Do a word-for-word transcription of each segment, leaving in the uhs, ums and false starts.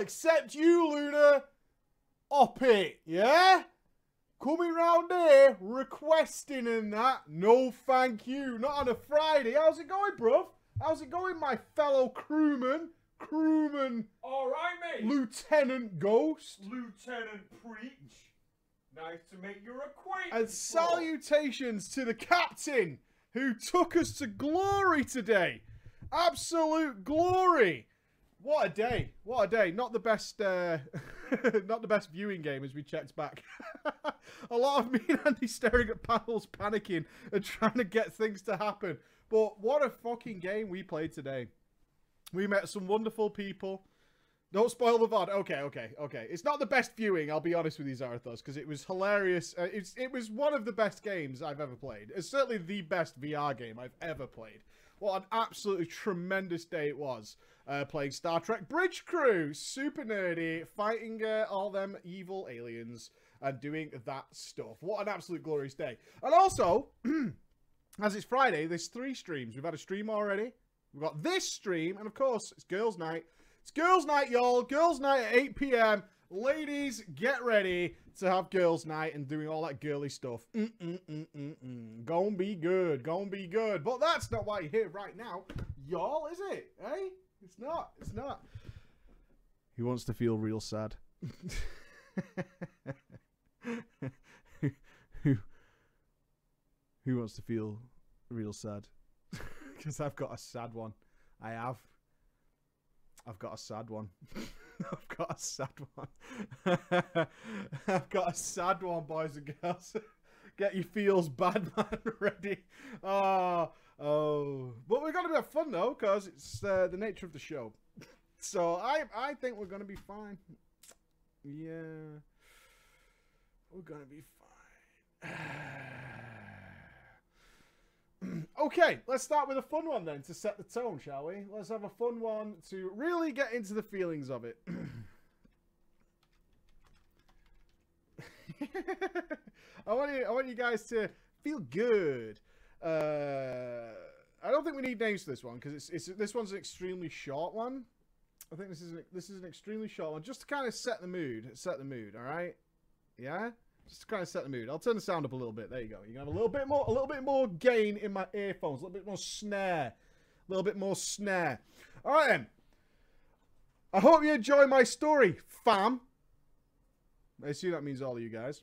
except you, Luna. Up it, yeah? Coming round here, requesting and that. No thank you, not on a Friday. How's it going, bruv? How's it going, my fellow crewman? Crewman. All right, mate. Lieutenant Ghost. Lieutenant Preach. Nice to make your acquaintance. And salutations to the captain who took us to glory today. Absolute glory. What a day. What a day. Not the best uh, not the best viewing game as we checked back. A lot of me and Andy staring at panels, panicking and trying to get things to happen. But what a fucking game we played today. We met some wonderful people. Don't spoil the V O D. Okay, okay, okay. It's not the best viewing, I'll be honest with you, Zarathos, because it was hilarious. Uh, it's, it was one of the best games I've ever played. It's certainly the best V R game I've ever played. What an absolutely tremendous day it was. Uh, playing Star Trek Bridge Crew. Super nerdy. Fighting uh, all them evil aliens. And doing that stuff. What an absolute glorious day. And also, as it's Friday, there's three streams. We've had a stream already. We've got this stream. And of course, it's girls' night. It's girls' night, y'all. Girls' night at eight p m Ladies, get ready to have girls' night and doing all that girly stuff. Mm-mm-mm-mm-mm. Gonna be good. Gonna be good. But that's not why you're here right now, y'all, is it? Eh? It's not. It's not. He wants to feel real sad. who, who, who wants to feel real sad? Because I've got a sad one. I have. I've got a sad one. I've got a sad one. I've got a sad one, boys and girls. Get your feels bad, man, ready. Oh, oh. But we're going to have fun, though, because it's uh, the nature of the show. So I, I think we're going to be fine. Yeah. We're going to be fine. Okay, let's start with a fun one, then, to set the tone, shall we? Let's have a fun one to really get into the feelings of it. I want you, I want you guys to feel good. Uh, I don't think we need names for this one because it's, it's this one's an extremely short one. I think this is an, this is an extremely short one just to kind of set the mood. Set the mood, all right? Yeah, just to kind of set the mood. I'll turn the sound up a little bit. There you go. You can have a little bit more, a little bit more gain in my earphones. A little bit more snare. A little bit more snare. All right then. I hope you enjoy my story, fam. I assume that means all of you guys.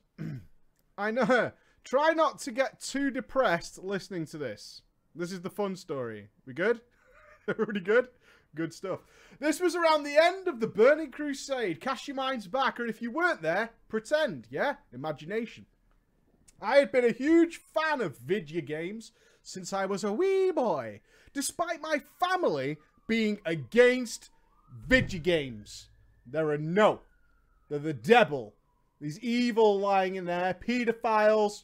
I know. Try not to get too depressed listening to this. This is the fun story. We good? Everybody good? Good stuff. This was around the end of the Burning Crusade. Cast your minds back, or if you weren't there, pretend. Yeah? Imagination. I had been a huge fan of video games since I was a wee boy, despite my family being against video games. There are no. They're the devil. These evil lying in there. Pedophiles.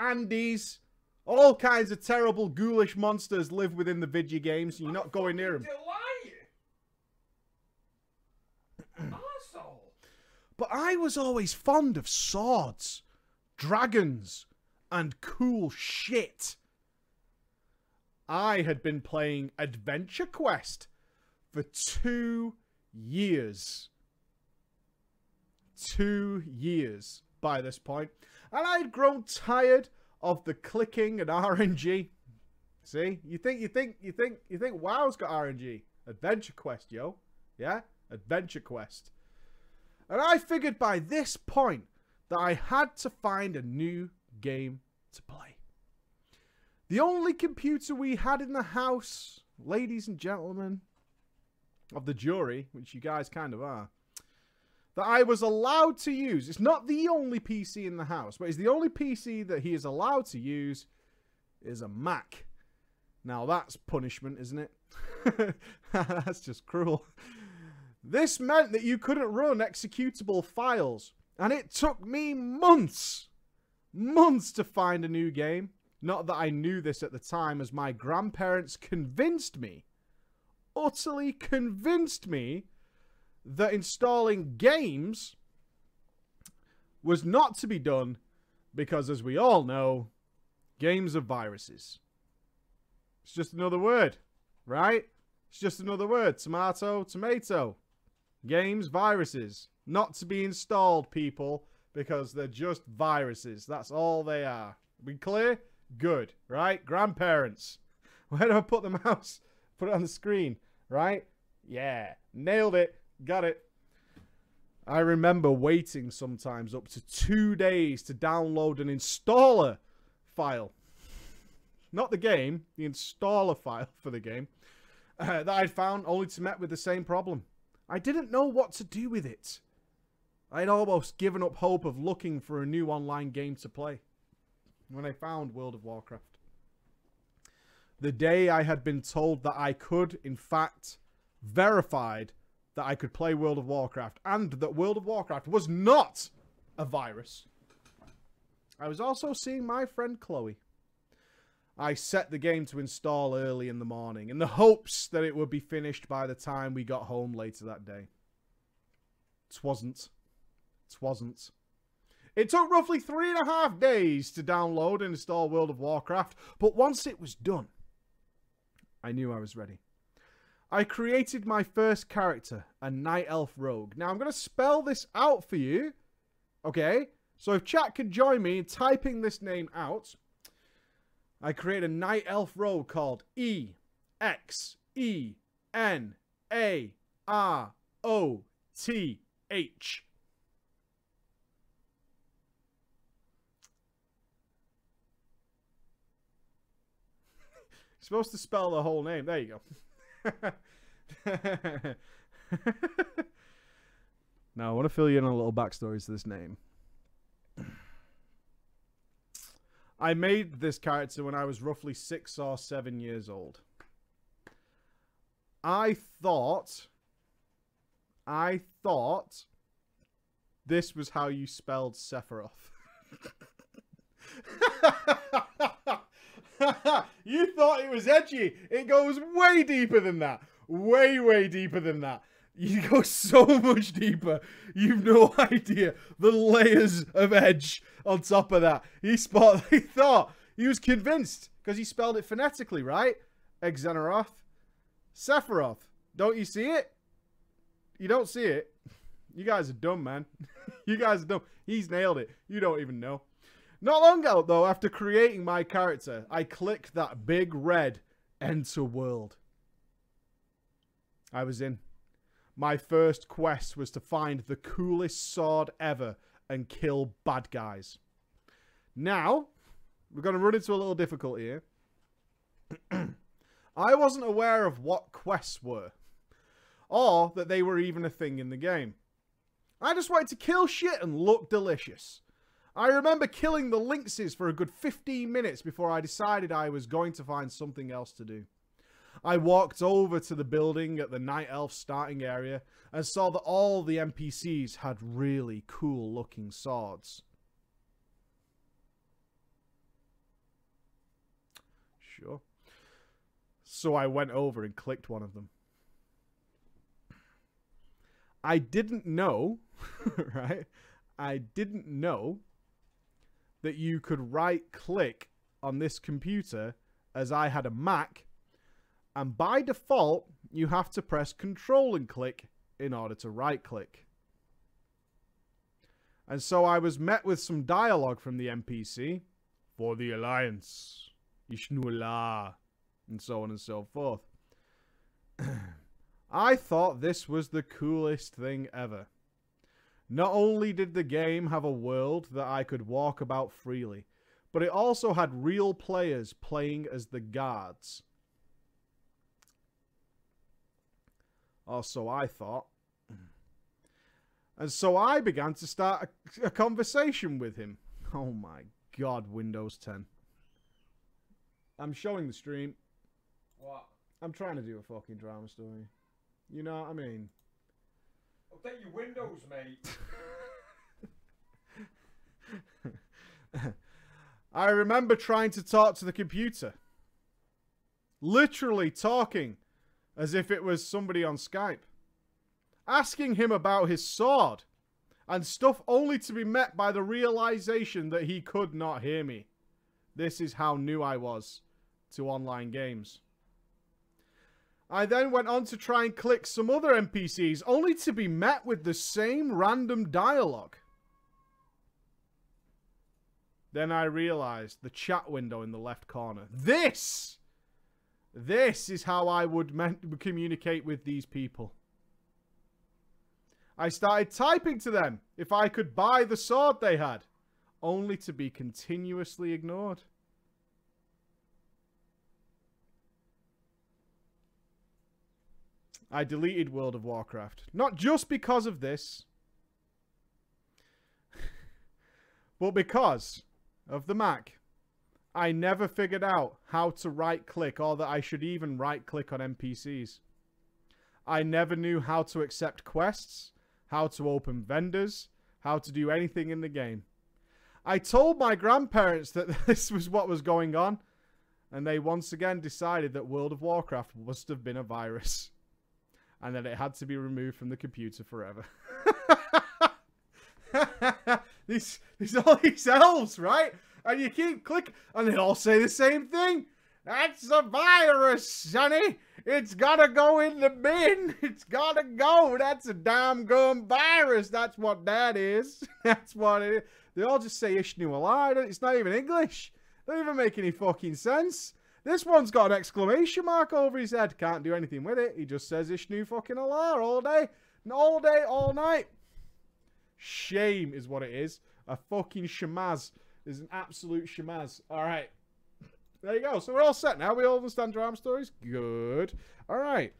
Andes. All kinds of terrible ghoulish monsters live within the video games. And you're not going near them. But I was always fond of swords. Dragons. And cool shit. I had been playing Adventure Quest for two years. Two years by this point, and I had grown tired of the clicking and R N G. See, you think, you think, you think, you think WoW's got R N G. Adventure Quest, yo, yeah, Adventure Quest. And I figured by this point that I had to find a new game to play. The only computer we had in the house, ladies and gentlemen of the jury, which you guys kind of are, that I was allowed to use. It's not the only P C in the house, but it's the only P C that he is allowed to use is a Mac. Now that's punishment, isn't it? That's just cruel. This meant that you couldn't run executable files, and it took me months, months to find a new game. Not that I knew this at the time, as my grandparents convinced me, utterly convinced me, that installing games was not to be done because, as we all know, games are viruses. It's just another word, right? It's just another word. Tomato, tomato. Games, viruses. Not to be installed, people, because they're just viruses. That's all they are. We clear? Good, right? Grandparents. Where do I put the mouse? Put it on the screen, right? Yeah. Nailed it. Got it. I remember waiting sometimes up to two days to download an installer file. Not the game, the installer file for the game uh, that I'd found, only to met with the same problem. I didn't know what to do with it. I'd almost given up hope of looking for a new online game to play when I found World of Warcraft. The day I had been told that I could, in fact, verified that I could play World of Warcraft and that World of Warcraft was not a virus. I was also seeing my friend Chloe. I set the game to install early in the morning in the hopes that it would be finished by the time we got home later that day. 'Twasn't. 'Twasn't. It took roughly three and a half days to download and install World of Warcraft, but once it was done, I knew I was ready. I created my first character, a Night Elf Rogue. Now, I'm going to spell this out for you. Okay? So if chat can join me in typing this name out. I create a Night Elf Rogue called E X E N A R O T H. You're supposed to spell the whole name. There you go. Now I want to fill you in on a little backstory to this name. I made this character when I was roughly six or seven years old. I thought I thought this was how you spelled Sephiroth. You thought it was edgy. It goes way deeper than that. Way, way deeper than that. You go so much deeper. You've no idea the layers of edge on top of that. He, spot, he thought. He was convinced because he spelled it phonetically, right? Exenaroth. Sephiroth. Don't you see it? You don't see it. You guys are dumb, man. You guys are dumb. He's nailed it. You don't even know. Not long ago, though, after creating my character, I clicked that big red enter world. I was in. My first quest was to find the coolest sword ever and kill bad guys. Now, we're going to run into a little difficulty here. I wasn't aware of what quests were, or that they were even a thing in the game. I just wanted to kill shit and look delicious. I remember killing the lynxes for a good fifteen minutes before I decided I was going to find something else to do. I walked over to the building at the Night Elf starting area and saw that all the N P Cs had really cool looking swords. Sure. So I went over and clicked one of them. I didn't know, right? I didn't know that you could right-click on this computer, as I had a Mac, and by default, you have to press Control and click in order to right-click. And so I was met with some dialogue from the N P C, for the Alliance, Ishnu'Allah, and so on and so forth. I thought this was the coolest thing ever. Not only did the game have a world that I could walk about freely, but it also had real players playing as the guards. Or so I thought. And so I began to start a, a conversation with him. Oh my god, Windows ten. I'm showing the stream. What? I'm trying to do a fucking drama story. You know what I mean? I'll take your windows, mate. I remember trying to talk to the computer. Literally talking as if it was somebody on Skype. Asking him about his sword and stuff, only to be met by the realization that he could not hear me. This is how new I was to online games. I then went on to try and click some other N P Cs, only to be met with the same random dialogue. Then I realized the chat window in the left corner. This! This is how I would communicate with these people. I started typing to them if I could buy the sword they had, only to be continuously ignored. I deleted World of Warcraft, not just because of this, but because of the Mac. I never figured out how to right-click, or that I should even right-click on N P Cs. I never knew how to accept quests, how to open vendors, how to do anything in the game. I told my grandparents that this was what was going on, and they once again decided that World of Warcraft must have been a virus, and that it had to be removed from the computer forever. These, these all these elves, right? And you keep clicking, and they all say the same thing. That's a virus, sonny. It's gotta go in the bin. It's gotta go. That's a damn gum virus. That's what that is. That's what it is. They all just say Ishnualai. It's not even English. It doesn't even make any fucking sense. This one's got an exclamation mark over his head. Can't do anything with it. He just says Ishnu fucking Allah all day. All day, all night. Shame is what it is. A fucking shamaz. Is an absolute shamaz. Alright. There you go. So we're all set now. We all understand our arm stories. Good. Alright.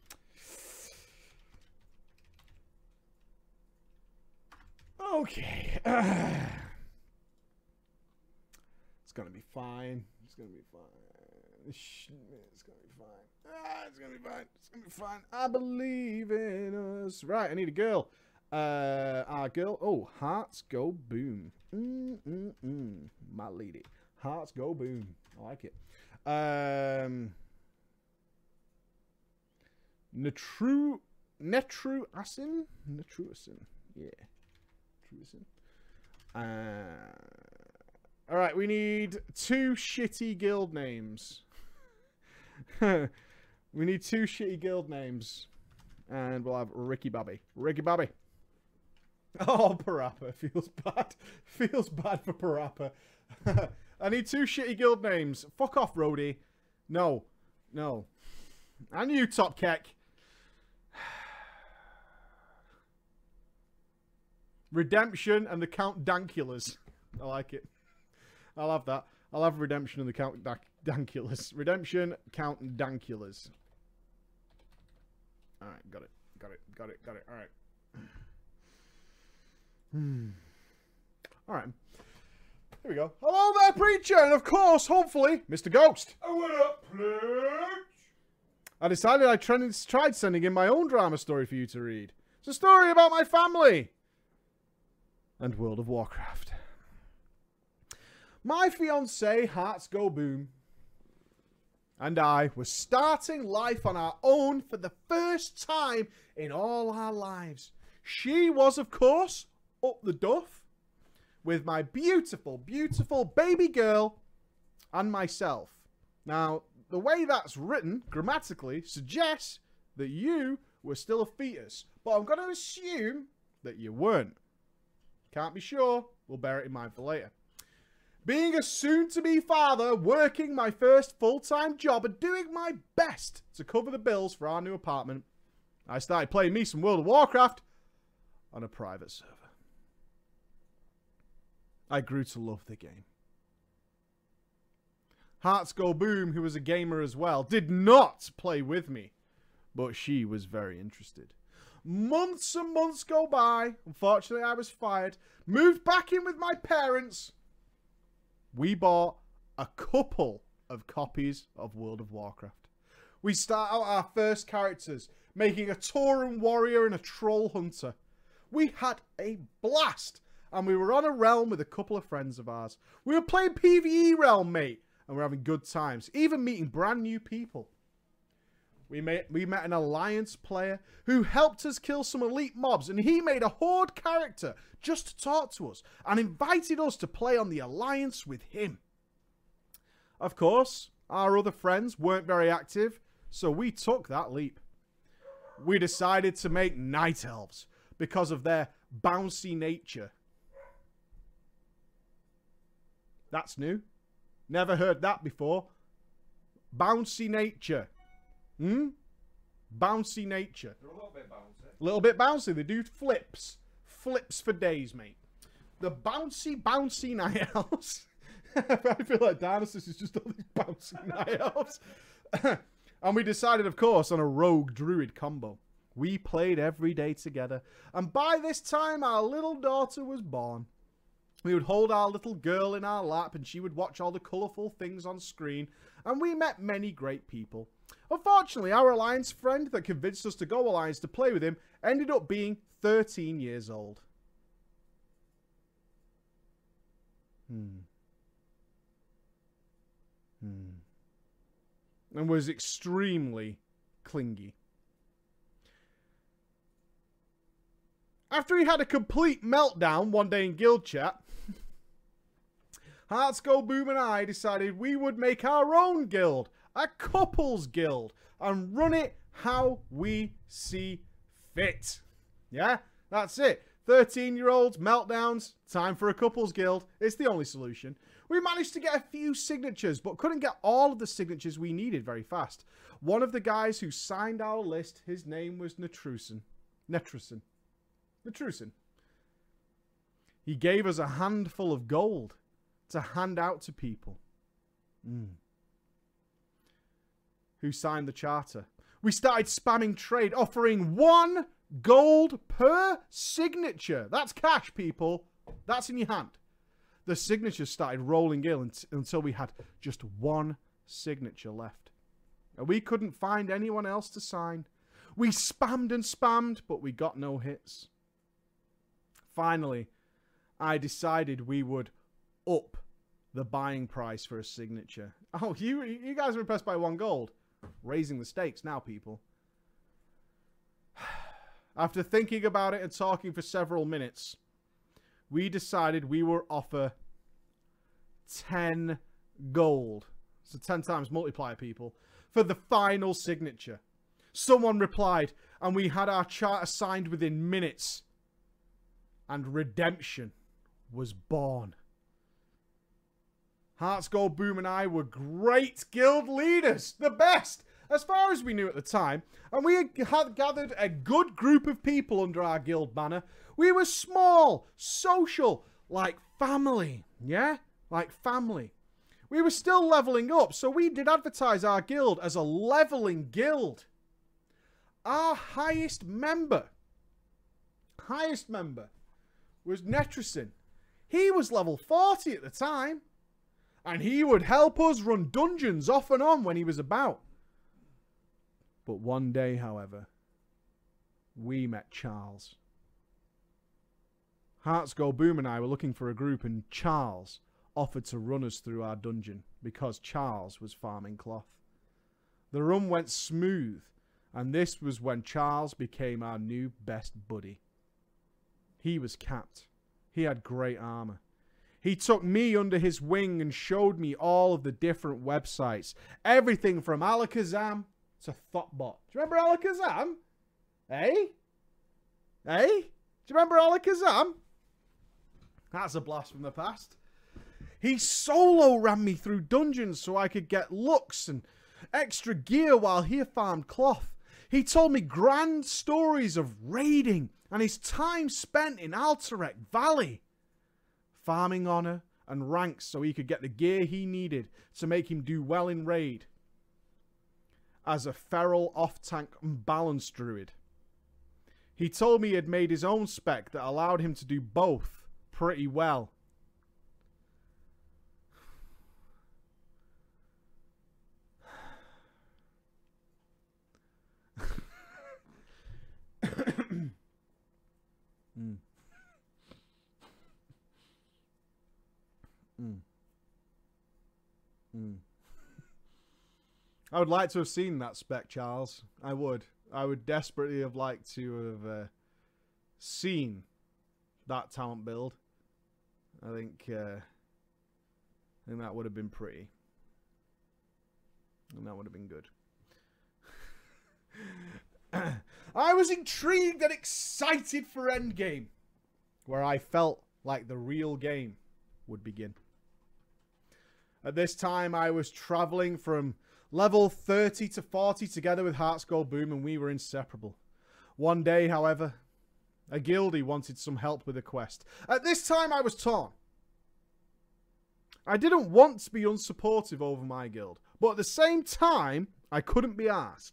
Okay. It's gonna be fine. It's gonna be fine. It's gonna be fine. Ah, it's gonna be fine. It's gonna be fine. I believe in us. Right, I need a girl. Uh, our girl. Oh, Hearts Go Boom. Mm mm mm. My lady. Hearts Go Boom. I like it. Um, Netru Netrusen. Netrusen. Yeah. Netrusen. Uh. All right, we need two shitty guild names. we need two shitty guild names, and we'll have Ricky Bobby. Ricky Bobby. Oh, Parappa feels bad. Feels bad for Parappa. I need two shitty guild names. Fuck off, Rhodey. No, no. And you, Top Keck. Redemption and the Count Dankulas. I like it. I'll have that. I'll have Redemption and the Count Dankulas. Redemption, Count Dankulas. Alright, got it. Got it. Got it. Got it. Alright. Hmm. Alright. Here we go. Hello there, Preacher! And of course, hopefully, Mister Ghost! I went up, pledge! I decided I tried sending in my own drama story for you to read. It's a story about my family! And World of Warcraft. My fiancée, Hearts Go Boom, and I were starting life on our own for the first time in all our lives. She was, of course, up the duff with my beautiful, beautiful baby girl and myself. Now, the way that's written grammatically suggests that you were still a fetus, but I'm going to assume that you weren't. Can't be sure. We'll bear it in mind for later. Being a soon-to-be father, working my first full-time job and doing my best to cover the bills for our new apartment, I started playing me some World of Warcraft on a private server. I grew to love the game. Hearts Go Boom, who was a gamer as well, did not play with me, but she was very interested. Months and months go by. Unfortunately, I was fired, moved back in with my parents. We bought a couple of copies of World of Warcraft. We start out our first characters, making a Tauren warrior and a troll hunter. We had a blast, and we were on a realm with a couple of friends of ours. We were playing PvE realm, mate, and we were having good times, even meeting brand new people. We met, we met an alliance player who helped us kill some elite mobs, and he made a horde character just to talk to us and invited us to play on the alliance with him. Of course, our other friends weren't very active, So we took that leap. We decided to make night elves because of their bouncy nature. That's new. Never heard that before. Bouncy nature. Hmm? Bouncy nature. They're a little bit bouncy. A little bit bouncy. They do flips. Flips for days, mate. The bouncy, bouncy night elves. I feel like Dionysus is just all these bouncy night elves. And we decided, of course, on a rogue druid combo. We played every day together. And by this time, our little daughter was born. We would hold our little girl in our lap and she would watch all the colourful things on screen. And we met many great people. Unfortunately, our Alliance friend that convinced us to go Alliance to play with him ended up being thirteen years old. Hmm. Hmm. And was extremely clingy. After he had a complete meltdown one day in guild chat, Hearts Go Boom and I decided we would make our own guild, a couples guild, and run it how we see fit. Yeah, that's it. thirteen year olds, meltdowns, time for a couples guild. It's the only solution. We managed to get a few signatures, but couldn't get all of the signatures we needed very fast. One of the guys who signed our list, his name was Netrusen. Netrusen. Netrusen. He gave us a handful of gold to hand out to people. Mm. Who signed the charter. We started spamming trade, offering one gold per signature. That's cash, people. That's in your hand. The signatures started rolling in until we had just one signature left. And we couldn't find anyone else to sign. We spammed and spammed, but we got no hits. Finally, I decided we would up the buying price for a signature. Oh, you, you guys were impressed by one gold. Raising the stakes now, people. After thinking about it and talking for several minutes, we decided we were offer ten gold. So ten times multiplier, people. For the final signature. Someone replied, and we had our charter signed within minutes. And Redemption was born. Hearts Go Boom and I were great guild leaders. The best, as far as we knew at the time. And we had gathered a good group of people under our guild banner. We were small, social, like family. Yeah? Like family. We were still leveling up, so we did advertise our guild as a leveling guild. Our highest member, highest member, was Netrusen. He was level forty at the time. And he would help us run dungeons off and on when he was about. But one day, however, we met Charles. Hearts Go Boom and I were looking for a group, and Charles offered to run us through our dungeon because Charles was farming cloth. The run went smooth, and this was when Charles became our new best buddy. He was capped. He had great armor. He took me under his wing and showed me all of the different websites. Everything from Allakhazam to Thoughtbot. Do you remember Allakhazam? Eh? Eh? Do you remember Allakhazam? That's a blast from the past. He solo ran me through dungeons so I could get looks and extra gear while he farmed cloth. He told me grand stories of raiding and his time spent in Alterac Valley. Farming honor and ranks so he could get the gear he needed to make him do well in raid. As a feral off-tank unbalanced druid. He told me he had made his own spec that allowed him to do both pretty well. mm. Mm. Mm. I would like to have seen that spec, Charles. I would. I would desperately have liked to have uh, seen that talent build. I think, uh, I think that would have been pretty. And that would have been good. I was intrigued and excited for Endgame, where I felt like the real game would begin. At this time, I was traveling from level thirty to forty together with Hearts Go Boom, and we were inseparable. One day, however, a guildie wanted some help with a quest. At this time, I was torn. I didn't want to be unsupportive over my guild, but at the same time, I couldn't be arsed.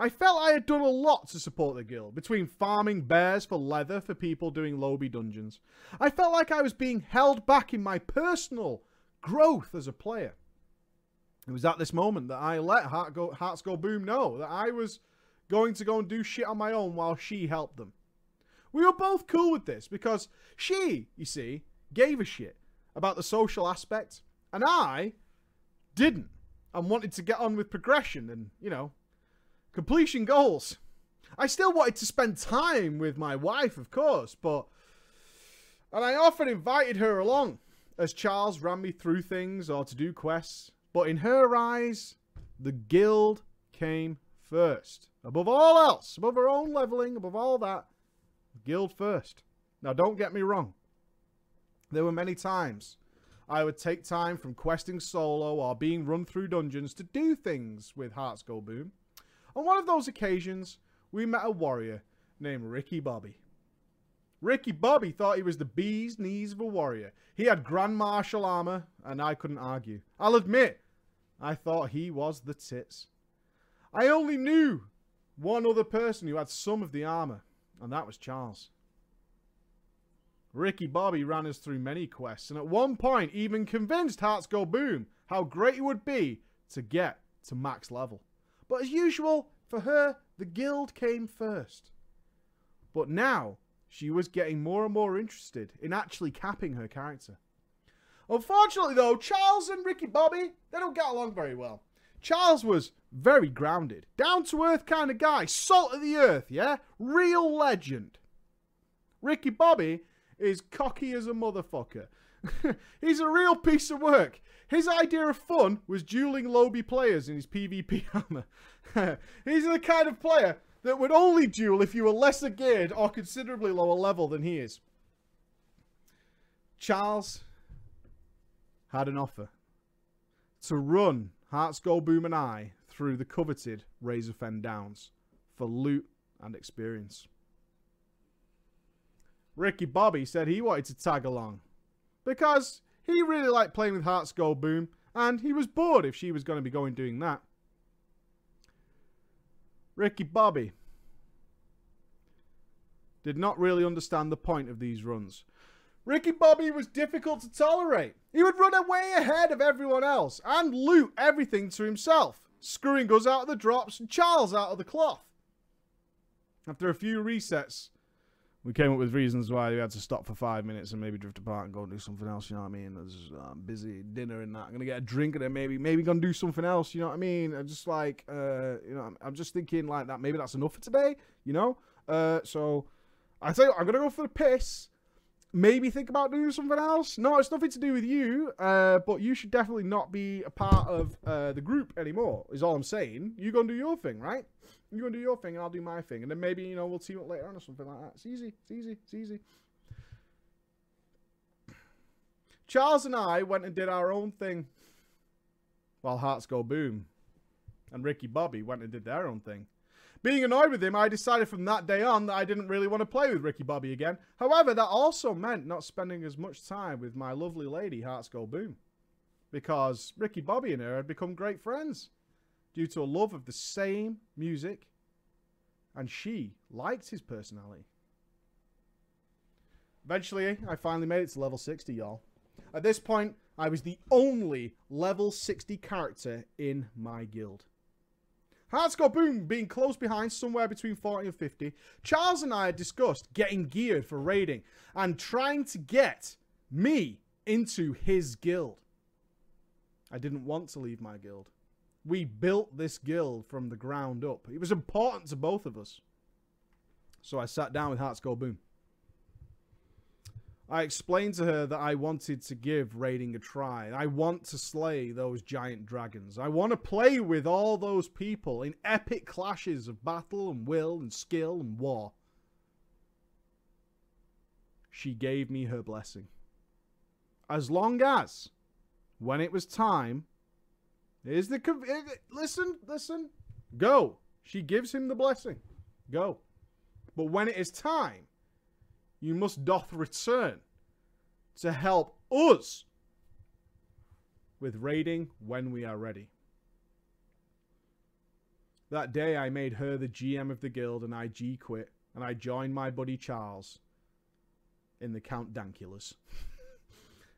I felt I had done a lot to support the guild, between farming bears for leather for people doing lobby dungeons. I felt like I was being held back in my personal growth as a player. It was at this moment that I let Heart go, Hearts Go Boom know that I was going to go and do shit on my own while she helped them. We were both cool with this because she, you see, gave a shit about the social aspect, and I didn't, and wanted to get on with progression and, you know, completion goals. I still wanted to spend time with my wife, of course, but... And I often invited her along, as Charles ran me through things or to do quests. But in her eyes, the guild came first. Above all else, above her own leveling, above all that, the guild first. Now, don't get me wrong. There were many times I would take time from questing solo or being run through dungeons to do things with Hearts Go Boom. On one of those occasions, we met a warrior named Ricky Bobby. Ricky Bobby thought he was the bee's knees of a warrior. He had grand martial armor, and I couldn't argue. I'll admit, I thought he was the tits. I only knew one other person who had some of the armor, and that was Charles. Ricky Bobby ran us through many quests, and at one point even convinced Hearts Go Boom how great it would be to get to max level. But as usual, for her, the guild came first. But now, she was getting more and more interested in actually capping her character. Unfortunately, though, Charles and Ricky Bobby, they don't get along very well. Charles was very grounded, down-to-earth kind of guy, salt of the earth, yeah? Real legend. Ricky Bobby is cocky as a motherfucker. He's a real piece of work. His idea of fun was dueling lobby players in his PvP armor. He's the kind of player that would only duel if you were lesser geared or considerably lower level than he is. Charles had an offer to run Hearts Go Boom and I through the coveted Razor Fen Downs for loot and experience. Ricky Bobby said he wanted to tag along because he really liked playing with Hearts Go Boom, and he was bored if she was going to be going doing that. Ricky Bobby did not really understand the point of these runs. Ricky Bobby was difficult to tolerate. He would run away ahead of everyone else and loot everything to himself, screwing us out of the drops and Charles out of the cloth. After a few resets, we came up with reasons why we had to stop for five minutes and maybe drift apart and go and do something else, you know what I mean? I was uh, busy, dinner and that. I'm going to get a drink and then maybe, maybe going to do something else, you know what I mean? I'm just like, uh, you know, I'm, I'm just thinking like that. Maybe that's enough for today, you know? Uh, so, I tell you what, I'm going to go for the piss. Maybe think about doing something else. No, it's nothing to do with you, uh, but you should definitely not be a part of uh, the group anymore, is all I'm saying. You go and do your thing, right? You go and do your thing, and I'll do my thing. And then maybe, you know, we'll team up later on or something like that. It's easy, it's easy, it's easy. Charles and I went and did our own thing while Hearts Go Boom and Ricky Bobby went and did their own thing. Being annoyed with him, I decided from that day on that I didn't really want to play with Ricky Bobby again. However, that also meant not spending as much time with my lovely lady, Hearts Go Boom, because Ricky Bobby and her had become great friends due to a love of the same music, and she liked his personality. Eventually, I finally made it to level sixty, y'all. At this point, I was the only level sixty character in my guild. Hearts Go Boom being close behind, somewhere between forty and fifty. Charles and I had discussed getting geared for raiding and trying to get me into his guild. I didn't want to leave my guild. We built this guild from the ground up. It was important to both of us. So I sat down with Hearts Go Boom. I explained to her that I wanted to give raiding a try. I want to slay those giant dragons. I want to play with all those people in epic clashes of battle and will and skill and war. She gave me her blessing. As long as, when it was time, is the... Listen, listen. Go. She gives him the blessing. Go. But when it is time, you must doth return to help us with raiding when we are ready. That day I made her the G M of the guild, and I G-quit, and I joined my buddy Charles in the Count Dankulas.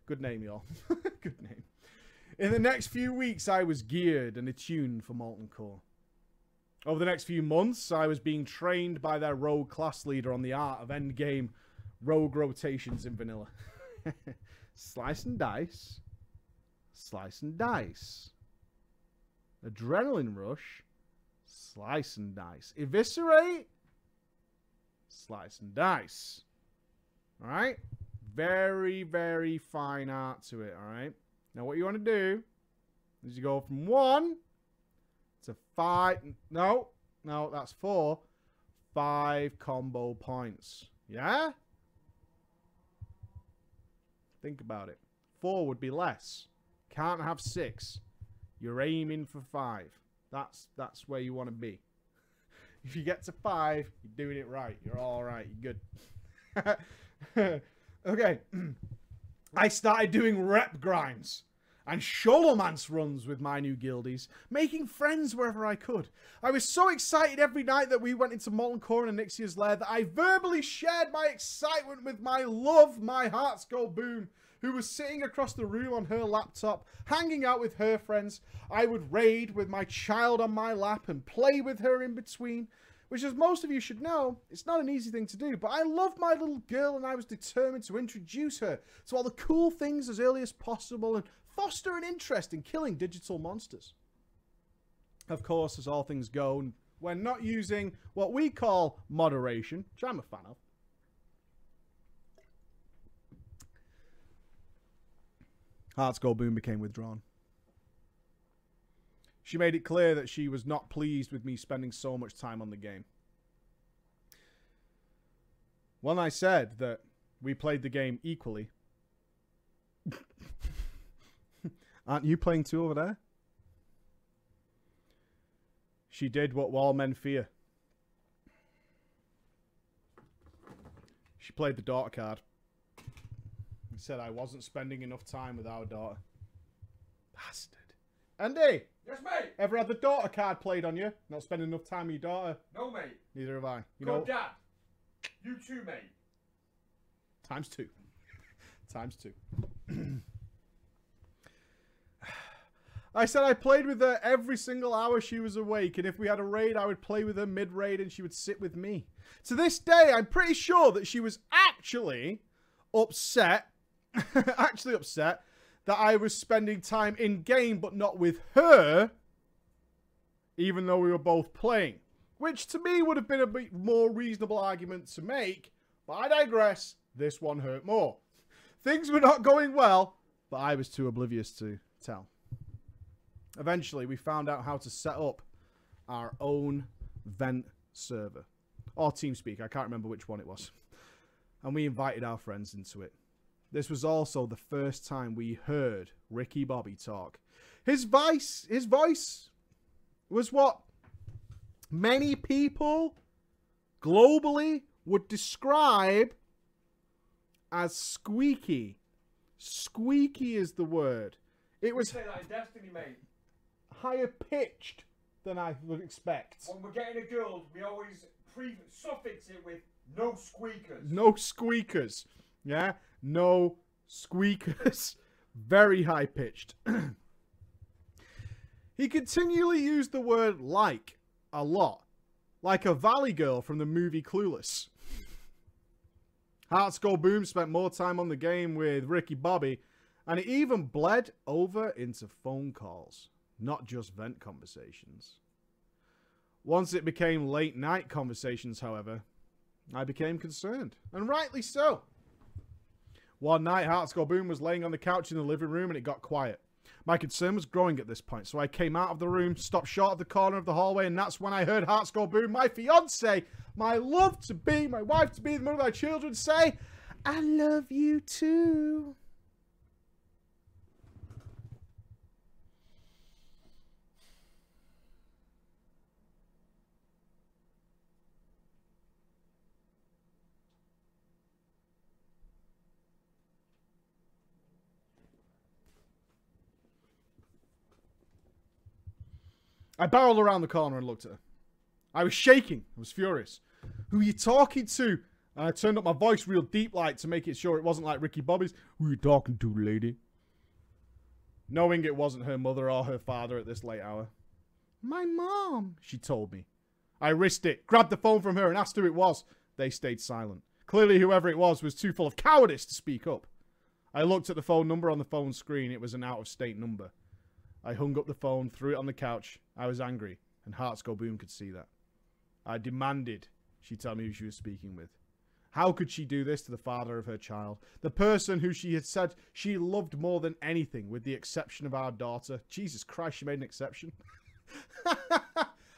Good name, y'all. Good name. In the next few weeks, I was geared and attuned for Molten Core. Over the next few months, I was being trained by their rogue class leader on the art of endgame rogue rotations in vanilla. Slice and dice. Slice and dice. Adrenaline rush. Slice and dice. Eviscerate. Slice and dice. Alright? Very, very fine art to it, alright? Now what you want to do is you go from one... to five, no, no, that's four, five combo points, yeah? Think about it. Four would be less. Can't have six. You're aiming for five. That's, that's where you want to be. If you get to five, you're doing it right. You're all right. You're good. Okay. I started doing rep grinds and Scholomance runs with my new guildies, making friends wherever I could. I was so excited every night that we went into Molten Core and Onyxia's Lair that I verbally shared my excitement with my love, my Hearts Go Boom, who was sitting across the room on her laptop, hanging out with her friends. I would raid with my child on my lap and play with her in between, which, as most of you should know, it's not an easy thing to do, but I love my little girl and I was determined to introduce her to all the cool things as early as possible and foster an interest in killing digital monsters. Of course, as all things go, and we're not using what we call moderation, which I'm a fan of. Hearts Go Boom became withdrawn. She made it clear that she was not pleased with me spending so much time on the game. When I said that we played the game equally... Aren't you playing too over there? She did what all men fear. She played the daughter card. And said I wasn't spending enough time with our daughter. Bastard. Andy! Yes, mate! Ever had the daughter card played on you? Not spending enough time with your daughter? No, mate. Neither have I. You know, Dad. You too, mate. Times two. Times two. I said I played with her every single hour she was awake, and if we had a raid, I would play with her mid-raid and she would sit with me. To this day, I'm pretty sure that she was actually upset, actually upset, that I was spending time in-game but not with her, even though we were both playing. Which, to me, would have been a more reasonable argument to make, but I digress, this one hurt more. Things were not going well, but I was too oblivious to tell. Eventually, we found out how to set up our own vent server. Or TeamSpeak, I can't remember which one it was. And we invited our friends into it. This was also the first time we heard Ricky Bobby talk. His voice, his voice was what many people globally would describe as squeaky. Squeaky is the word. It was... You say that in Destiny, mate. Higher pitched than I would expect. When we're getting a guild, we always pre suffix it with no squeakers. No squeakers. Yeah? No squeakers. Very high pitched. He continually used the word like a lot. Like a valley girl from the movie Clueless. Hearts Go Boom spent more time on the game with Ricky Bobby, and it even bled over into phone calls. Not just vent conversations. Once it became late night conversations, however, I became concerned. And rightly so. One night, Hearts Go Boom was laying on the couch in the living room and it got quiet. My concern was growing at this point, so I came out of the room, stopped short of the corner of the hallway, and that's when I heard Hearts Go Boom, my fiancée, my love to be, my wife to be, the mother of my children, say, I love you too. I barreled around the corner and looked at her. I was shaking. I was furious. Who are you talking to? And I turned up my voice real deep like to make it sure it wasn't like Ricky Bobby's. Who are you talking to, lady? Knowing it wasn't her mother or her father at this late hour. My mom, she told me. I risked it, grabbed the phone from her and asked who it was. They stayed silent. Clearly whoever it was was too full of cowardice to speak up. I looked at the phone number on the phone screen. It was an out-of-state number. I hung up the phone, threw it on the couch. I was angry, and Hearts Go Boom could see that. I demanded she tell me who she was speaking with. How could she do this to the father of her child? The person who she had said she loved more than anything, with the exception of our daughter. Jesus Christ, she made an exception.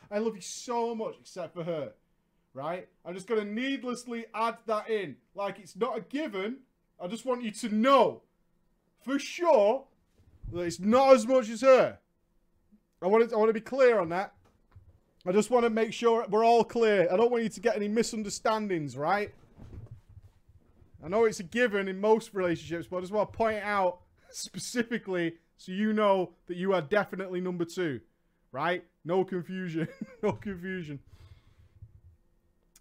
I love you so much, except for her. Right? I'm just going to needlessly add that in. Like, it's not a given. I just want you to know, for sure, that it's not as much as her. I want to, I want to be clear on that. I just want to make sure we're all clear. I don't want you to get any misunderstandings, right? I know it's a given in most relationships, but I just want to point it out specifically so you know that you are definitely number two, right? No confusion. No confusion.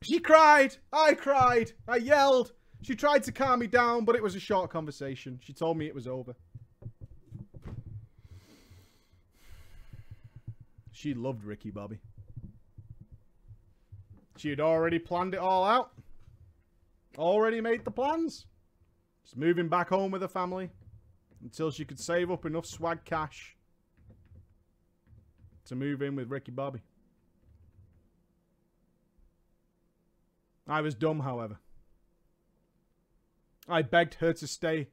She cried. I cried. I yelled. She tried to calm me down, but it was a short conversation. She told me it was over. She loved Ricky Bobby. She had already planned it all out. Already made the plans. Just moving back home with her family until she could save up enough swag cash to move in with Ricky Bobby. I was dumb, however. I begged her to stay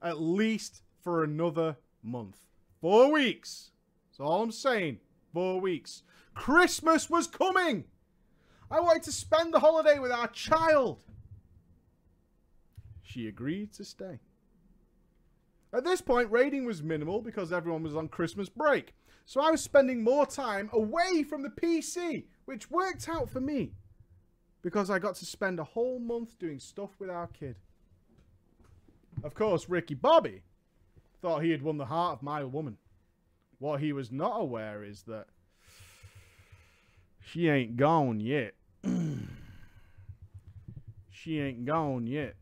at least for another month. Four weeks. That's all I'm saying. Four weeks. Christmas was coming. I wanted to spend the holiday with our child. She agreed to stay. At this point, raiding was minimal because everyone was on Christmas break. So I was spending more time away from the P C, which worked out for me because I got to spend a whole month doing stuff with our kid. Of course, Ricky Bobby thought he had won the heart of my woman. What he was not aware is that she ain't gone yet. She ain't gone yet.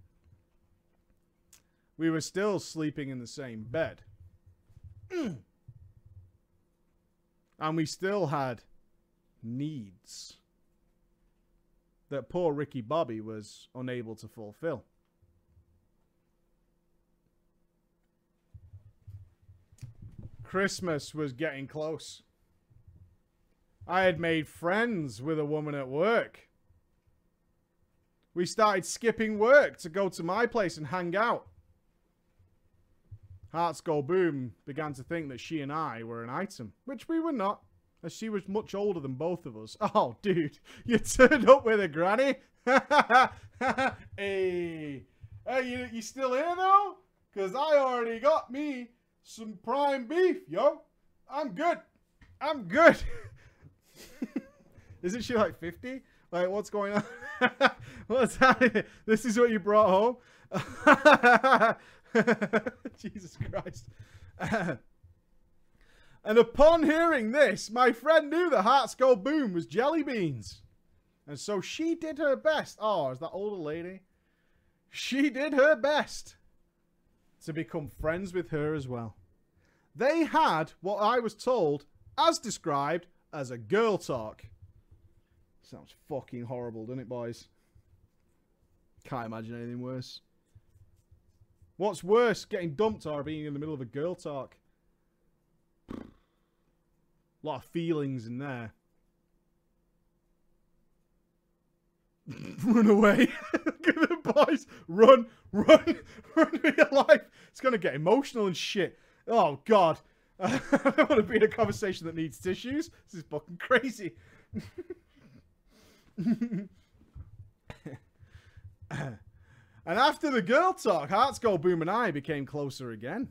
We were still sleeping in the same bed. And we still had needs that poor Ricky Bobby was unable to fulfill. Christmas was getting close. I had made friends with a woman at work. We started skipping work to go to my place and hang out. Hearts Go Boom began to think that she and I were an item, which we were not, as she was much older than both of us. Oh, dude, you turned up with a granny? Hey, hey, you, you still here though? Because I already got me some prime beef, yo. I'm good. I'm good. Isn't she like fifty? Like, what's going on? What's happening? This is what you brought home? Jesus Christ. And upon hearing this, my friend knew that Hearts Go Boom was jelly beans. And so she did her best. Oh, is that older lady? She did her best to become friends with her as well. They had what I was told as described as a girl talk. Sounds fucking horrible, doesn't it, boys? Can't imagine anything worse. What's worse, getting dumped or being in the middle of a girl talk? A lot of feelings in there. Run away. Look at the boys. Run. Run! Run for your life! It's gonna get emotional and shit. Oh, God. Uh, I don't want to be in a conversation that needs tissues. This is fucking crazy. And after the girl talk, Hearts Go Boom and I became closer again.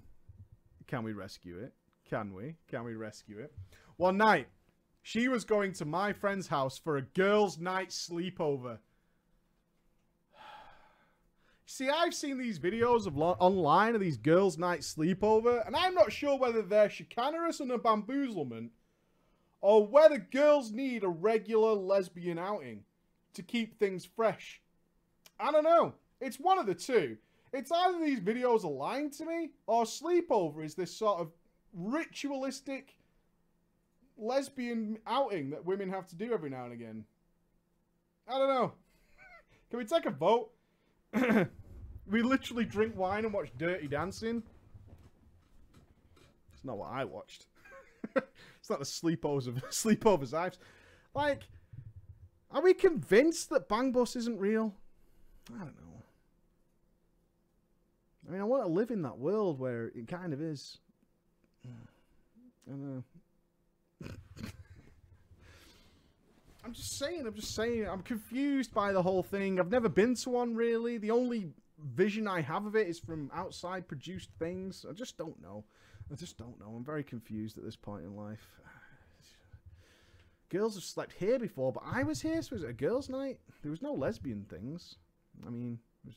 Can we rescue it? Can we? Can we rescue it? One night, she was going to my friend's house for a girls' night sleepover. See, I've seen these videos of online of these girls' night sleepover, and I'm not sure whether they're chicanerous and a bamboozlement, or whether girls need a regular lesbian outing to keep things fresh. I don't know. It's one of the two. It's either these videos are lying to me, or sleepover is this sort of ritualistic lesbian outing that women have to do every now and again. I don't know. Can we take a vote? We literally drink wine and watch Dirty Dancing. It's not what I watched. It's not the sleepovers of sleepovers I've. Like, are we convinced that Bang Bus isn't real? I don't know. I mean, I want to live in that world where it kind of is. I don't know. I'm just saying, I'm just saying, I'm confused by the whole thing. I've never been to one, really. The only vision I have of it is from outside-produced things. I just don't know. I just don't know. I'm very confused at this point in life. Girls have slept here before, but I was here, so was it a girls' night? There was no lesbian things. I mean, it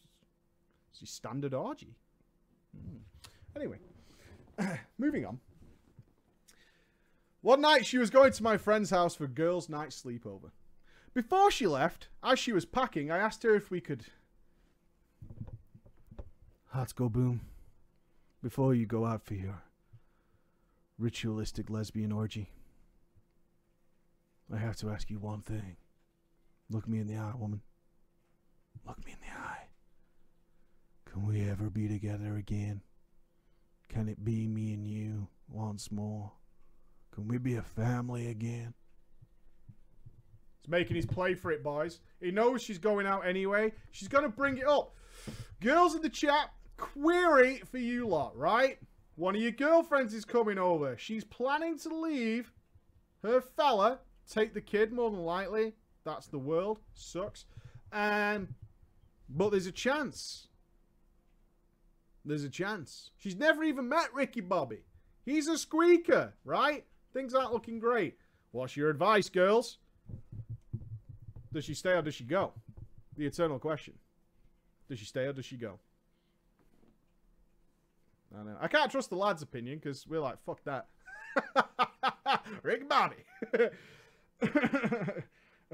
was just standard orgy. Mm. Anyway, moving on. One night, she was going to my friend's house for girls' night sleepover. Before she left, as she was packing, I asked her if we could... Hearts Go Boom. Before you go out for your ritualistic lesbian orgy, I have to ask you one thing. Look me in the eye, woman. Look me in the eye. Can we ever be together again? Can it be me and you once more? Can we be a family again? He's making his play for it, boys. He knows she's going out anyway. She's going to bring it up. Girls in the chat, query for you lot, right? One of your girlfriends is coming over. She's planning to leave her fella. Take the kid, more than likely. That's the world. Sucks. Um, but there's a chance. There's a chance. She's never even met Ricky Bobby. He's a squeaker, right? Things aren't looking great. What's your advice, girls? Does she stay or does she go? The eternal question. Does she stay or does she go? I know. I can't trust the lad's opinion because we're like, fuck that. Rick Bobby.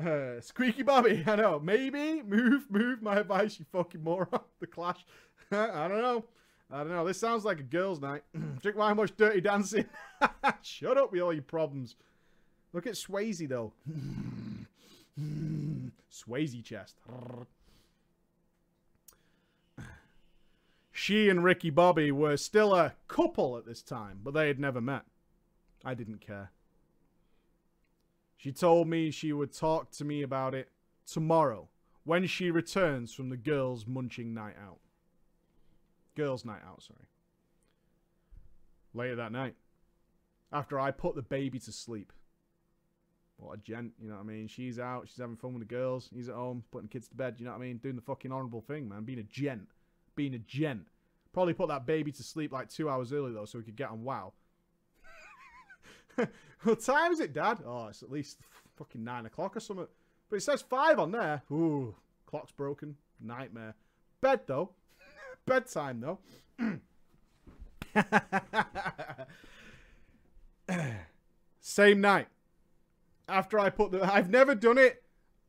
uh, squeaky Bobby. I know. Maybe. Move. Move. My advice, you fucking moron. The Clash. I don't know. I don't know. This sounds like a girls' night. Drink wine, watch Dirty Dancing. Shut up with all your problems. Look at Swayze, though. Swayze chest. She and Ricky Bobby were still a couple at this time, but they had never met. I didn't care. She told me she would talk to me about it tomorrow when she returns from the girls' munching night out. Girls' night out, sorry. Later that night, after I put the baby to sleep. What a gent, you know what I mean? She's out, she's having fun with the girls. He's at home, putting kids to bed, you know what I mean? Doing the fucking honourable thing, man. Being a gent. Being a gent. Probably put that baby to sleep like two hours early, though, so we could get on WoW. What time is it, Dad? Oh, it's at least fucking nine o'clock or something. But it says five on there. Ooh, clock's broken. Nightmare. Bed, though. Bedtime, though. Same night. After I put the... I've never done it.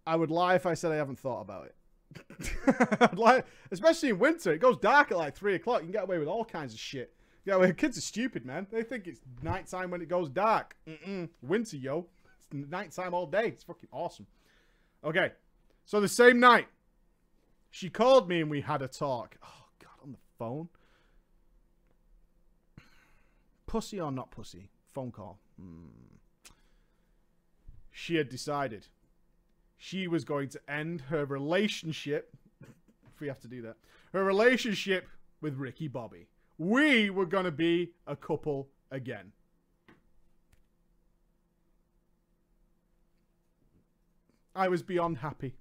I would lie if I said I haven't thought about it. I'd lie, especially in winter. It goes dark at like three o'clock. You can get away with all kinds of shit. Yeah, well, kids are stupid, man. They think it's nighttime when it goes dark. Mm-mm. Winter, yo. It's nighttime all day. It's fucking awesome. Okay. So the same night, she called me and we had a talk. Oh, God, on the phone. Pussy or not pussy? Phone call. Hmm. She had decided she was going to end her relationship if we have to do that. Her relationship with Ricky Bobby. We were going to be a couple again. I was beyond happy.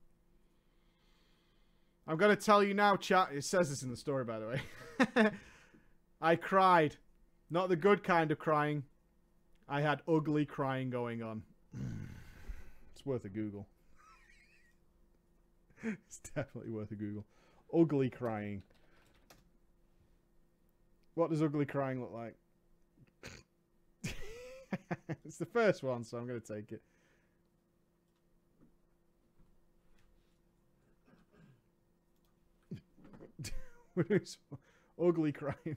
I'm going to tell you now, chat. It says this in the story, by the way. I cried. Not the good kind of crying. I had ugly crying going on. It's worth a Google. It's definitely worth a Google. Ugly crying. What does ugly crying look like? It's the first one, so I'm going to take it. Ugly crying.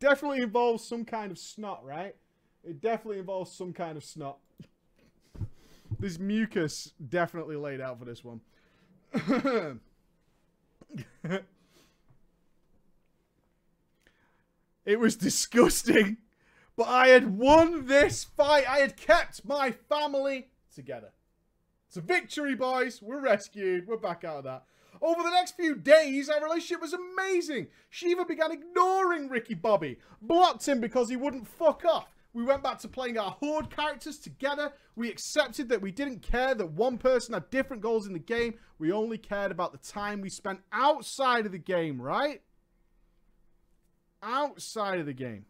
Definitely involves some kind of snot, right? It definitely involves some kind of snot. This mucus definitely laid out for this one. It was disgusting, but I had won this fight. I had kept my family together. It's a victory, boys. We're rescued. We're back out of that. Over the next few days, our relationship was amazing. Shiva began ignoring Ricky Bobby, blocked him because he wouldn't fuck off. We went back to playing our Horde characters together. We accepted that we didn't care that one person had different goals in the game. We only cared about the time we spent outside of the game, right? Outside of the game.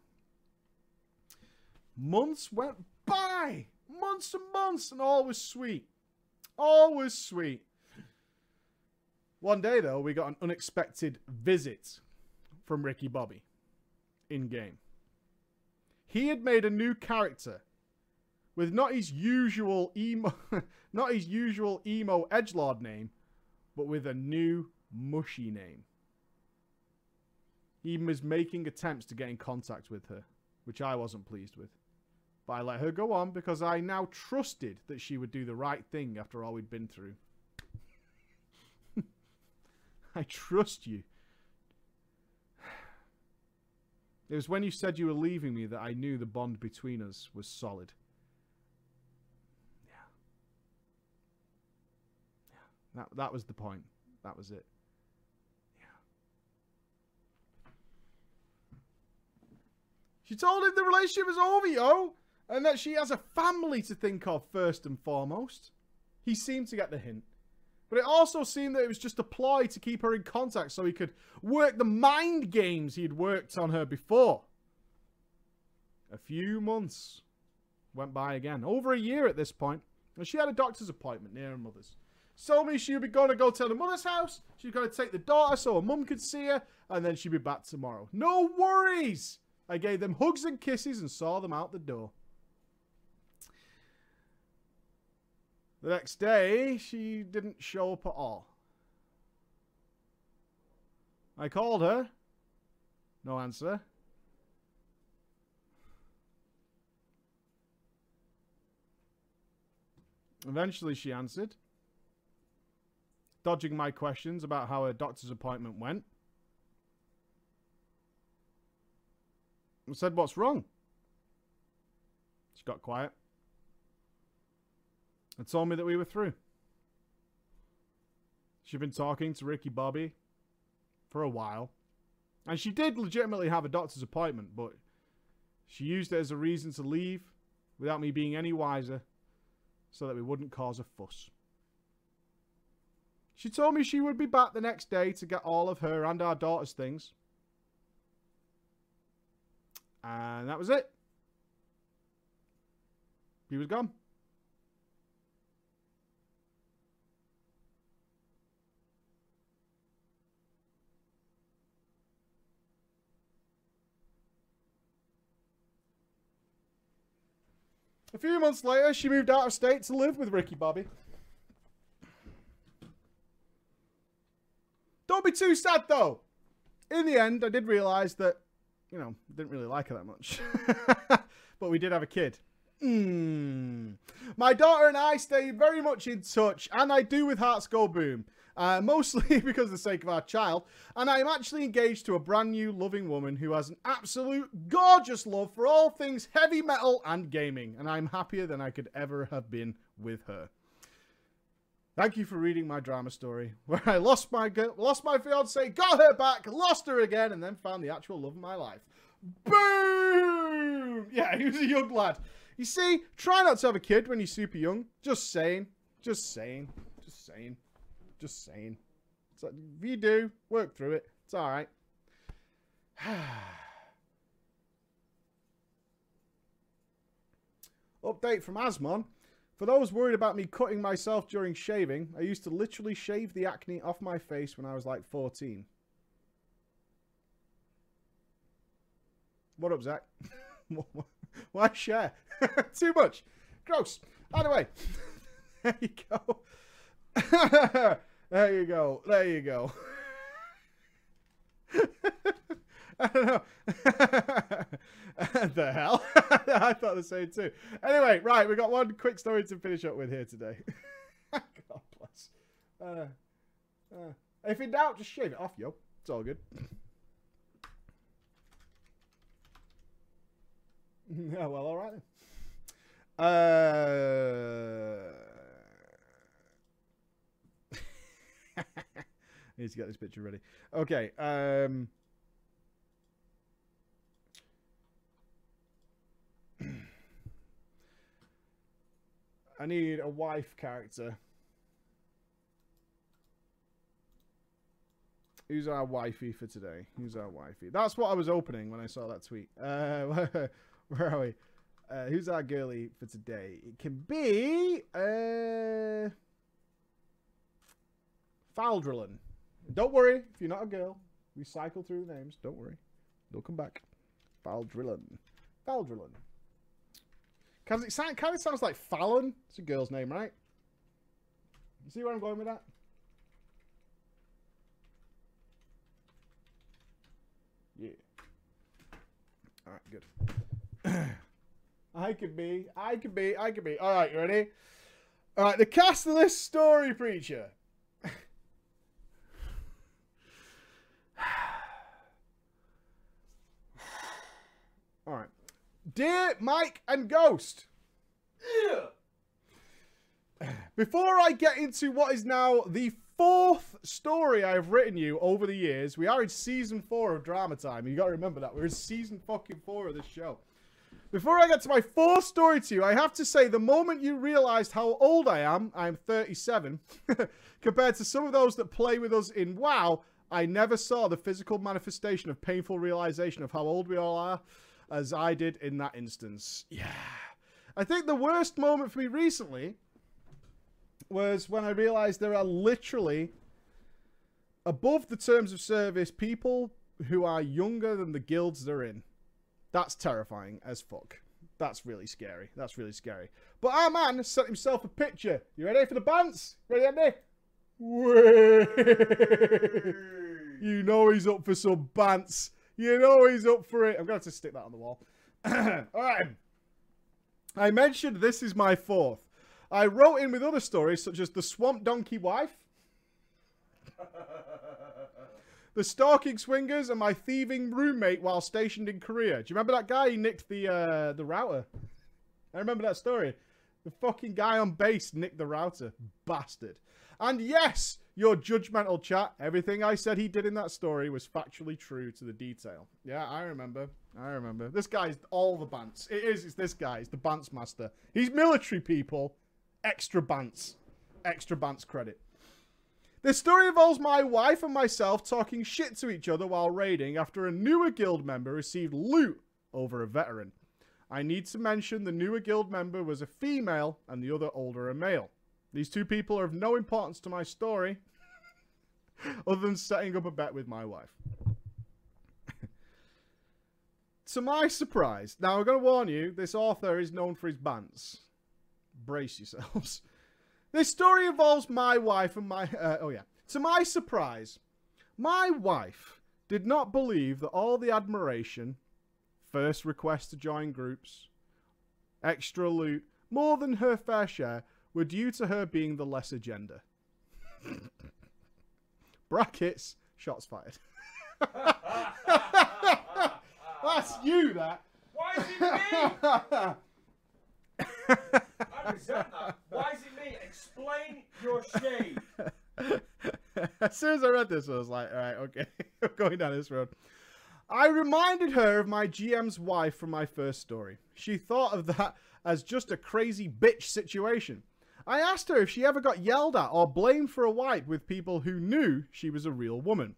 Months went by. Months and months, and all was sweet. All was sweet. One day, though, we got an unexpected visit from Ricky Bobby in-game. He had made a new character with not his usual emo, not his usual emo edgelord name, but with a new mushy name. He was making attempts to get in contact with her, which I wasn't pleased with. But I let her go on because I now trusted that she would do the right thing after all we'd been through. I trust you. It was when you said you were leaving me that I knew the bond between us was solid. Yeah. Yeah. That, that was the point. That was it. Yeah. She told him the relationship was over, yo. And that she has a family to think of first and foremost. He seemed to get the hint. But it also seemed that it was just a ploy to keep her in contact so he could work the mind games he had worked on her before. A few months went by again. Over a year at this point. And she had a doctor's appointment near her mother's. So me she would be going to go to the mother's house. She was going to take the daughter so her mum could see her. And then she'd be back tomorrow. No worries! I gave them hugs and kisses and saw them out the door. The next day, she didn't show up at all. I called her. No answer. Eventually, she answered, dodging my questions about how her doctor's appointment went. I said, "What's wrong?" She got quiet. And told me that we were through. She'd been talking to Ricky Bobby for a while. And she did legitimately have a doctor's appointment, but she used it as a reason to leave without me being any wiser so that we wouldn't cause a fuss. She told me she would be back the next day to get all of her and our daughter's things. And that was it. He was gone. A few months later, she moved out of state to live with Ricky Bobby. Don't be too sad, though. In the end, I did realise that, you know, I didn't really like her that much. But we did have a kid. Mm. My daughter and I stay very much in touch, and I do with Hearts Go Boom. Uh, mostly because of the sake of our child. And I am actually engaged to a brand new loving woman who has an absolute gorgeous love for all things heavy metal and gaming. And I'm happier than I could ever have been with her. Thank you for reading my drama story, where I lost my lost my fiancée, got her back, lost her again, and then found the actual love of my life. Boom! Yeah, he was a young lad. You see, try not to have a kid when you're super young. Just saying. Just saying. Just saying. Just saying. It's like, if you do, work through it. It's alright. Update from Asmon. For those worried about me cutting myself during shaving, I used to literally shave the acne off my face when I was like fourteen. What up, Zach? Why share? Too much. Gross. Anyway. There you go. There you go. There you go. I don't know. The hell? I thought the same too. Anyway, right, we got one quick story to finish up with here today. God bless. Uh, uh, if in doubt, just shave it off, yo. It's all good. Yeah, well, all right. Uh... I need to get this picture ready. Okay. Um... I need a wife character. Who's our wifey for today? Who's our wifey? That's what I was opening when I saw that tweet. Uh, where, where are we? Uh, who's our girly for today? It can be... Uh, Faldrillin. Don't worry. If you're not a girl, we cycle through the names. Don't worry. They'll come back. Faldrillin. Faldrillin. Because it sound, kind of sounds like Fallon. It's a girl's name, right? You see where I'm going with that? Yeah. Alright, good. I could be. I could be. I could be. Alright, you ready? Alright, the cast of this story, Preacher. Alright. Dear Mike and Ghost, yeah. Before I get into what is now the fourth story I have written you over the years, we are in season four of Drama Time. You got to remember that. We're in season fucking four of this show. Before I get to my fourth story to you, I have to say the moment you realized how old I am, I am thirty-seven, compared to some of those that play with us in WoW, I never saw the physical manifestation of painful realization of how old we all are. As I did in that instance. Yeah. I think the worst moment for me recently was when I realized there are literally, above the terms of service, people who are younger than the guilds they're in. That's terrifying as fuck. That's really scary. That's really scary. But our man sent himself a picture. You ready for the bants? Ready, Andy? You know he's up for some bants. You know he's up for it. I'm going to have to stick that on the wall. Alright. I mentioned this is my fourth. I wrote in with other stories such as The Swamp Donkey Wife, The Stalking Swingers, and my thieving roommate while stationed in Korea. Do you remember that guy? He nicked the, uh, the router. I remember that story. The fucking guy on base nicked the router. Bastard. And yes, your judgmental chat, everything I said he did in that story was factually true to the detail. Yeah, I remember. I remember. This guy's all the bants. It is. It's this guy. It's the bants master. He's military, people. Extra bants. Extra bants credit. This story involves my wife and myself talking shit to each other while raiding after a newer guild member received loot over a veteran. I need to mention the newer guild member was a female and the other older a male. These two people are of no importance to my story, other than setting up a bet with my wife. To my surprise, now I'm going to warn you, this author is known for his bants. Brace yourselves. This story involves my wife and my... Uh, oh yeah. To my surprise, my wife did not believe that all the admiration, first request to join groups, extra loot, more than her fair share, were due to her being the lesser gender. Brackets, shots fired. That's you, that. Why is it me? I resent that. Why is it me? Explain your shade. As soon as I read this, I was like, all right, okay, I'm going down this road. I reminded her of my G M's wife from my first story. She thought of that as just a crazy bitch situation. I asked her if she ever got yelled at or blamed for a wipe with people who knew she was a real woman.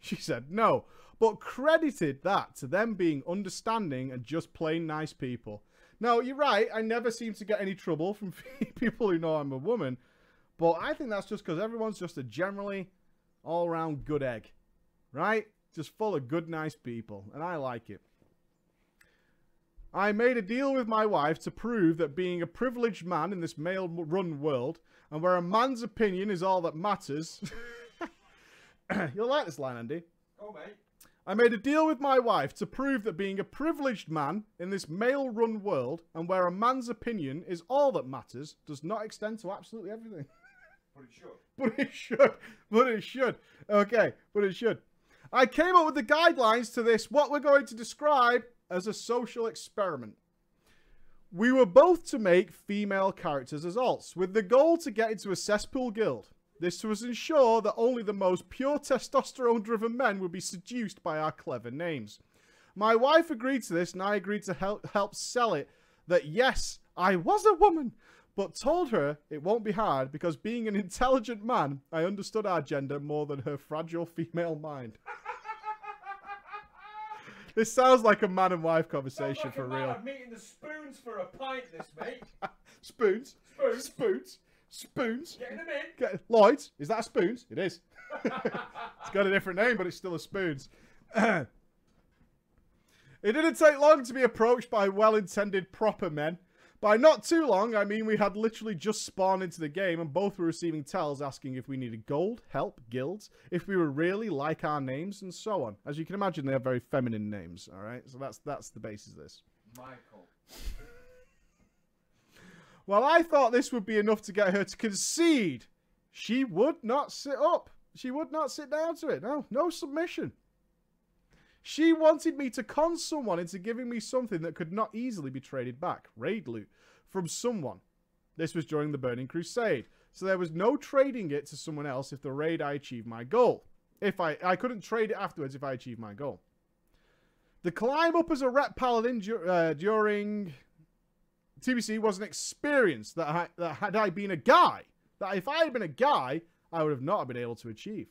She said no, but credited that to them being understanding and just plain nice people. No, you're right, I never seem to get any trouble from people who know I'm a woman, but I think that's just because everyone's just a generally all-round good egg, right? Just full of good, nice people, and I like it. I made a deal with my wife to prove that being a privileged man in this male-run world, and where a man's opinion is all that matters... You'll like this line, Andy. Oh, mate. I made a deal with my wife to prove that being a privileged man in this male-run world and where a man's opinion is all that matters does not extend to absolutely everything. But it should. But it should. But it should. Okay, but it should. I came up with the guidelines to this, what we're going to describe as a social experiment. We were both to make female characters as alts, with the goal to get into a cesspool guild. This was to ensure that only the most pure testosterone-driven men would be seduced by our clever names. My wife agreed to this, and I agreed to help, help sell it that, yes, I was a woman, but told her it won't be hard because being an intelligent man, I understood our gender more than her fragile female mind. This sounds like a man and wife conversation like for a real. I'm meeting the spoons for a pint this, mate. Spoons. Spoons. Spoons. Spoons. Getting them in. Get, Lloyd's. Is that a spoons? It is. It's got a different name, but it's still a spoons. It didn't take long to be approached by well-intended proper men. By not too long, I mean we had literally just spawned into the game and both were receiving tells asking if we needed gold, help, guilds, if we were really like our names, and so on. As you can imagine, they have very feminine names, alright? So that's that's the basis of this. Michael. Well, I thought this would be enough to get her to concede. She would not sit up. She would not sit down to it. No, no submission. She wanted me to con someone into giving me something that could not easily be traded back. Raid loot. From someone. This was during the Burning Crusade. So there was no trading it to someone else if the raid I achieved my goal. If I, I couldn't trade it afterwards if I achieved my goal. The climb up as a rep paladin du uh, during... T B C was an experience that, I, that had I been a guy, that if I had been a guy, I would have not been able to achieve.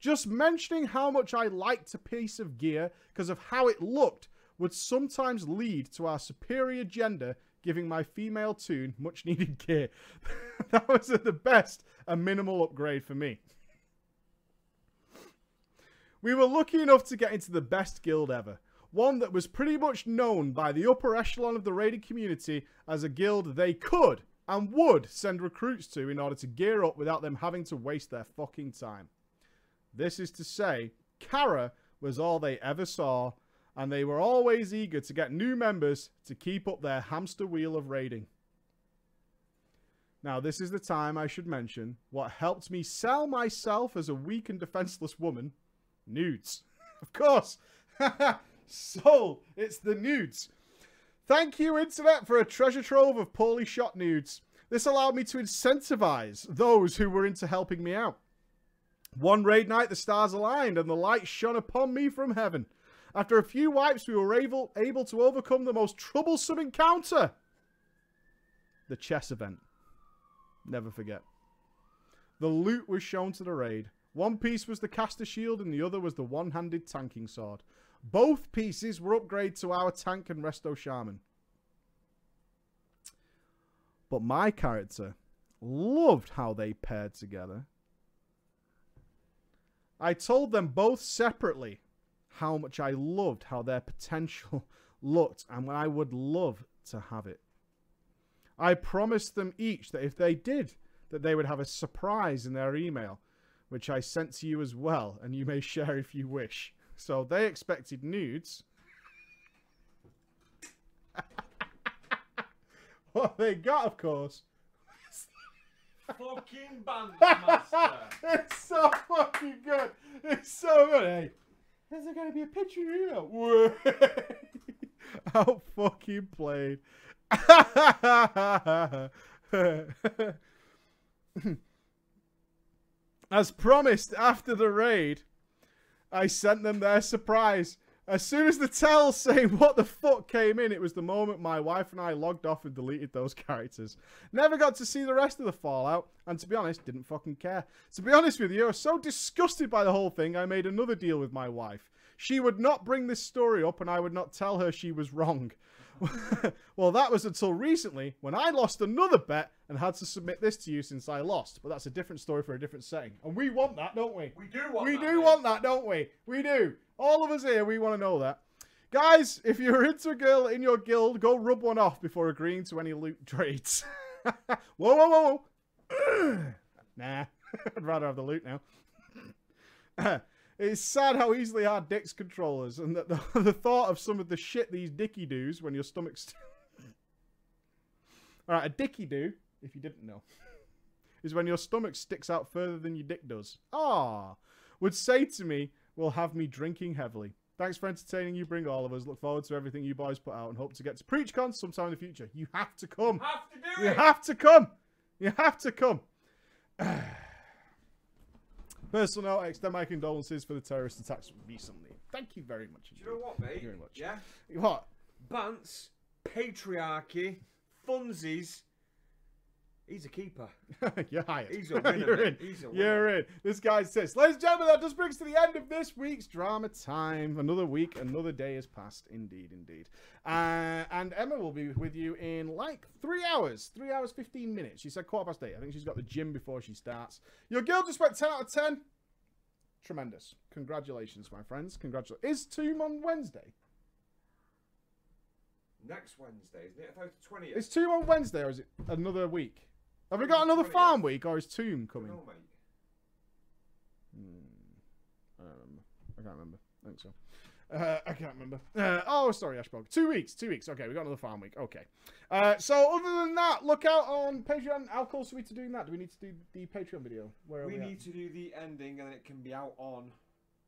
Just mentioning how much I liked a piece of gear because of how it looked would sometimes lead to our superior gender giving my female toon much needed gear. That was at the best a minimal upgrade for me. We were lucky enough to get into the best guild ever. One that was pretty much known by the upper echelon of the raiding community as a guild they could and would send recruits to in order to gear up without them having to waste their fucking time. This is to say, Kara was all they ever saw, and they were always eager to get new members to keep up their hamster wheel of raiding. Now, this is the time I should mention what helped me sell myself as a weak and defenseless woman. Nudes. Of course! Soul, it's the nudes. Thank you, internet, for a treasure trove of poorly shot nudes. This allowed me to incentivize those who were into helping me out. One raid night, the stars aligned and the light shone upon me from heaven. After a few wipes, we were able, able to overcome the most troublesome encounter. The chess event. Never forget. The loot was shown to the raid. One piece was the caster shield and the other was the one-handed tanking sword. Both pieces were upgrades to our tank and resto shaman. But my character loved how they paired together. I told them both separately how much I loved how their potential looked and when I would love to have it. I promised them each that if they did, that they would have a surprise in their email, which I sent to you as well, and you may share if you wish. So they expected nudes. What they got, of course. Fucking Bandmaster. It's so fucking good. It's so good. Hey, is there going to be a picture here? How fucking played. As promised, after the raid, I sent them their surprise. As soon as the tell saying what the fuck came in, it was the moment my wife and I logged off and deleted those characters. Never got to see the rest of the Fallout, and to be honest, didn't fucking care. To be honest with you, I was so disgusted by the whole thing, I made another deal with my wife. She would not bring this story up, and I would not tell her she was wrong. Well, that was until recently, when I lost another bet and had to submit this to you since I lost. But that's a different story for a different setting. And we want that, don't we? We do want we that. We do mate. want that, don't we? We do. All of us here, we want to know that. Guys, if you're into a girl in your guild, go rub one off before agreeing to any loot trades. whoa, whoa, whoa. Nah, I'd rather have the loot now. It's sad how easily our dicks control us, and that the, the thought of some of the shit these dicky do's when your stomach's... Alright, a dicky do, if you didn't know, is when your stomach sticks out further than your dick does. Ah, would say to me, will have me drinking heavily. Thanks for entertaining. You bring all of us. Look forward to everything you boys put out and hope to get to PreachCon sometime in the future. You have to come. Have to do you it. have to come. You have to come. Personal note, I extend my condolences for the terrorist attacks recently. Thank you very much. Do you know what, mate? Thank you very much. Yeah? What? Bance, patriarchy, funsies. He's a keeper. You're hired. He's a winner. You're in. He's a winner. You're in. This guy says, ladies and gentlemen, that just brings to the end of this week's drama time. Another week, another day has passed. Indeed, indeed. Uh, and Emma will be with you in like three hours. Three hours, fifteen minutes. She said quarter past eight. I think she's got the gym before she starts. Your guild just went ten out of ten. Tremendous. Congratulations, my friends. Congratulations. Is Tomb on Wednesday? Next Wednesday, isn't it? I thought it was the twentieth. Is Tomb on Wednesday or is it another week? Have we got another farm week, or is Tomb coming? No, mate. Hmm. Um, I can't remember. I think so. Uh, I can't remember. Uh, oh, sorry, Ashbog. Two weeks. Two weeks. Okay, we got another farm week. Okay. Uh, so other than that, look out on Patreon. How close are we to doing that? Do we need to do the Patreon video? Where are we? We need at? to do the ending, and then it can be out on.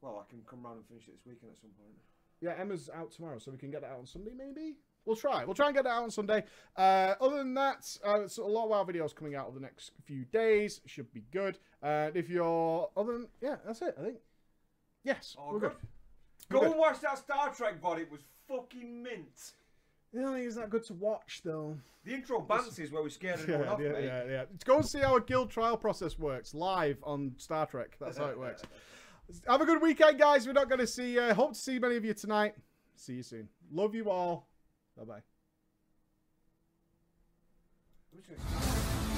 Well, I can come round and finish it this weekend at some point. Yeah, Emma's out tomorrow, so we can get that out on Sunday, maybe. We'll try. We'll try and get that out on Sunday. Uh, other than that, uh, it's a lot of our videos coming out over the next few days. Should be good. Uh, if you're... Other than... Yeah, that's it, I think. Yes, oh, we're good. good. Go we're and good. watch that Star Trek body. It was fucking mint. I don't think it's that good to watch, though. The intro bounces where we scared everyone yeah, off, yeah, mate. Yeah, yeah. Go and see how a guild trial process works live on Star Trek. That's how it works. Have a good weekend, guys. We're not going to see you. Hope to see many of you tonight. See you soon. Love you all. Bye-bye.